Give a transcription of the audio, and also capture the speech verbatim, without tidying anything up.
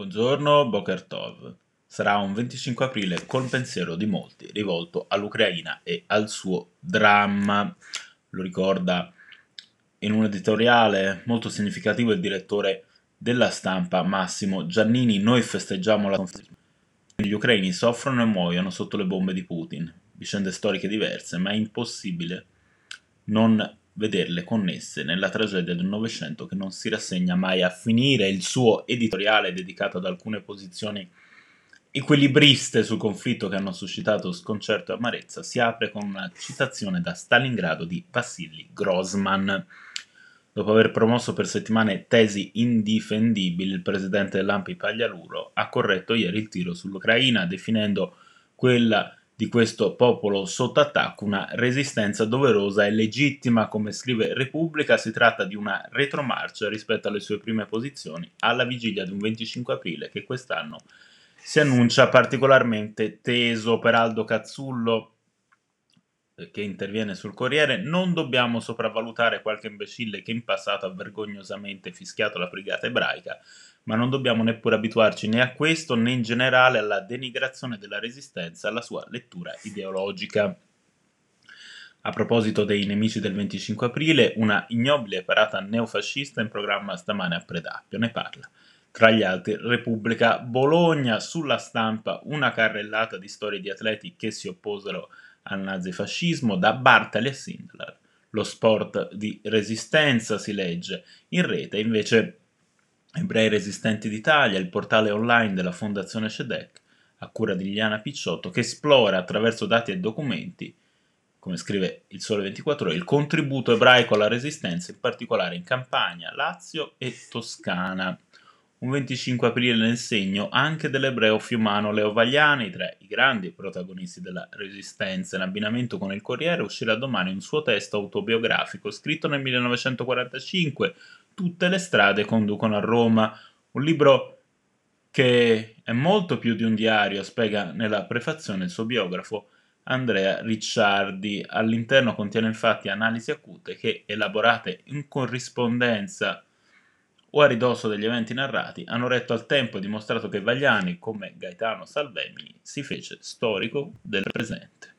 Buongiorno, Boker Tov. Sarà un venticinque aprile col pensiero di molti rivolto all'Ucraina e al suo dramma. Lo ricorda in un editoriale molto significativo il direttore della Stampa Massimo Giannini. Noi festeggiamo la conferenza. Gli ucraini soffrono e muoiono sotto le bombe di Putin. Vicende storiche diverse, ma è impossibile non vederle connesse nella tragedia del Novecento che non si rassegna mai a finire. Il suo editoriale è dedicato ad alcune posizioni equilibriste sul conflitto che hanno suscitato sconcerto e amarezza. Si apre con una citazione da Stalingrado di Vasilij Grossman. Dopo aver promosso per settimane tesi indifendibili, il presidente dell'ANPI Pagliarulo ha corretto ieri il tiro sull'Ucraina, definendo quella di questo popolo sotto attacco una resistenza doverosa e legittima. Come scrive Repubblica, si tratta di una retromarcia rispetto alle sue prime posizioni alla vigilia di un venticinque aprile che quest'anno si annuncia particolarmente teso. Per Aldo Cazzullo, che interviene sul Corriere, non dobbiamo sopravvalutare qualche imbecille che in passato ha vergognosamente fischiato la brigata ebraica, ma non dobbiamo neppure abituarci né a questo né in generale alla denigrazione della resistenza, alla sua lettura ideologica. A proposito dei nemici del venticinque aprile, una ignobile parata neofascista in programma stamane a Predappio, ne parla. Tra gli altri Repubblica, Bologna, sulla Stampa una carrellata di storie di atleti che si opposero al nazifascismo, da Bartali a Sindelar. Lo sport di resistenza, si legge in rete, invece Ebrei Resistenti d'Italia, il portale online della Fondazione C D E C, a cura di Liliana Picciotto, che esplora attraverso dati e documenti, come scrive il Sole ventiquattro Ore, il contributo ebraico alla resistenza, in particolare in Campania, Lazio e Toscana. Un venticinque aprile nel segno anche dell'ebreo fiumano Leo Vagliani, tra i grandi protagonisti della resistenza. In abbinamento con il Corriere uscirà domani un suo testo autobiografico scritto nel millenovecentoquarantacinque, Tutte le strade conducono a Roma, un libro che è molto più di un diario, spiega nella prefazione il suo biografo Andrea Ricciardi. All'interno contiene infatti analisi acute che, elaborate in corrispondenza o a ridosso degli eventi narrati, hanno retto al tempo e dimostrato che Vagliani, come Gaetano Salvemini, si fece storico del presente.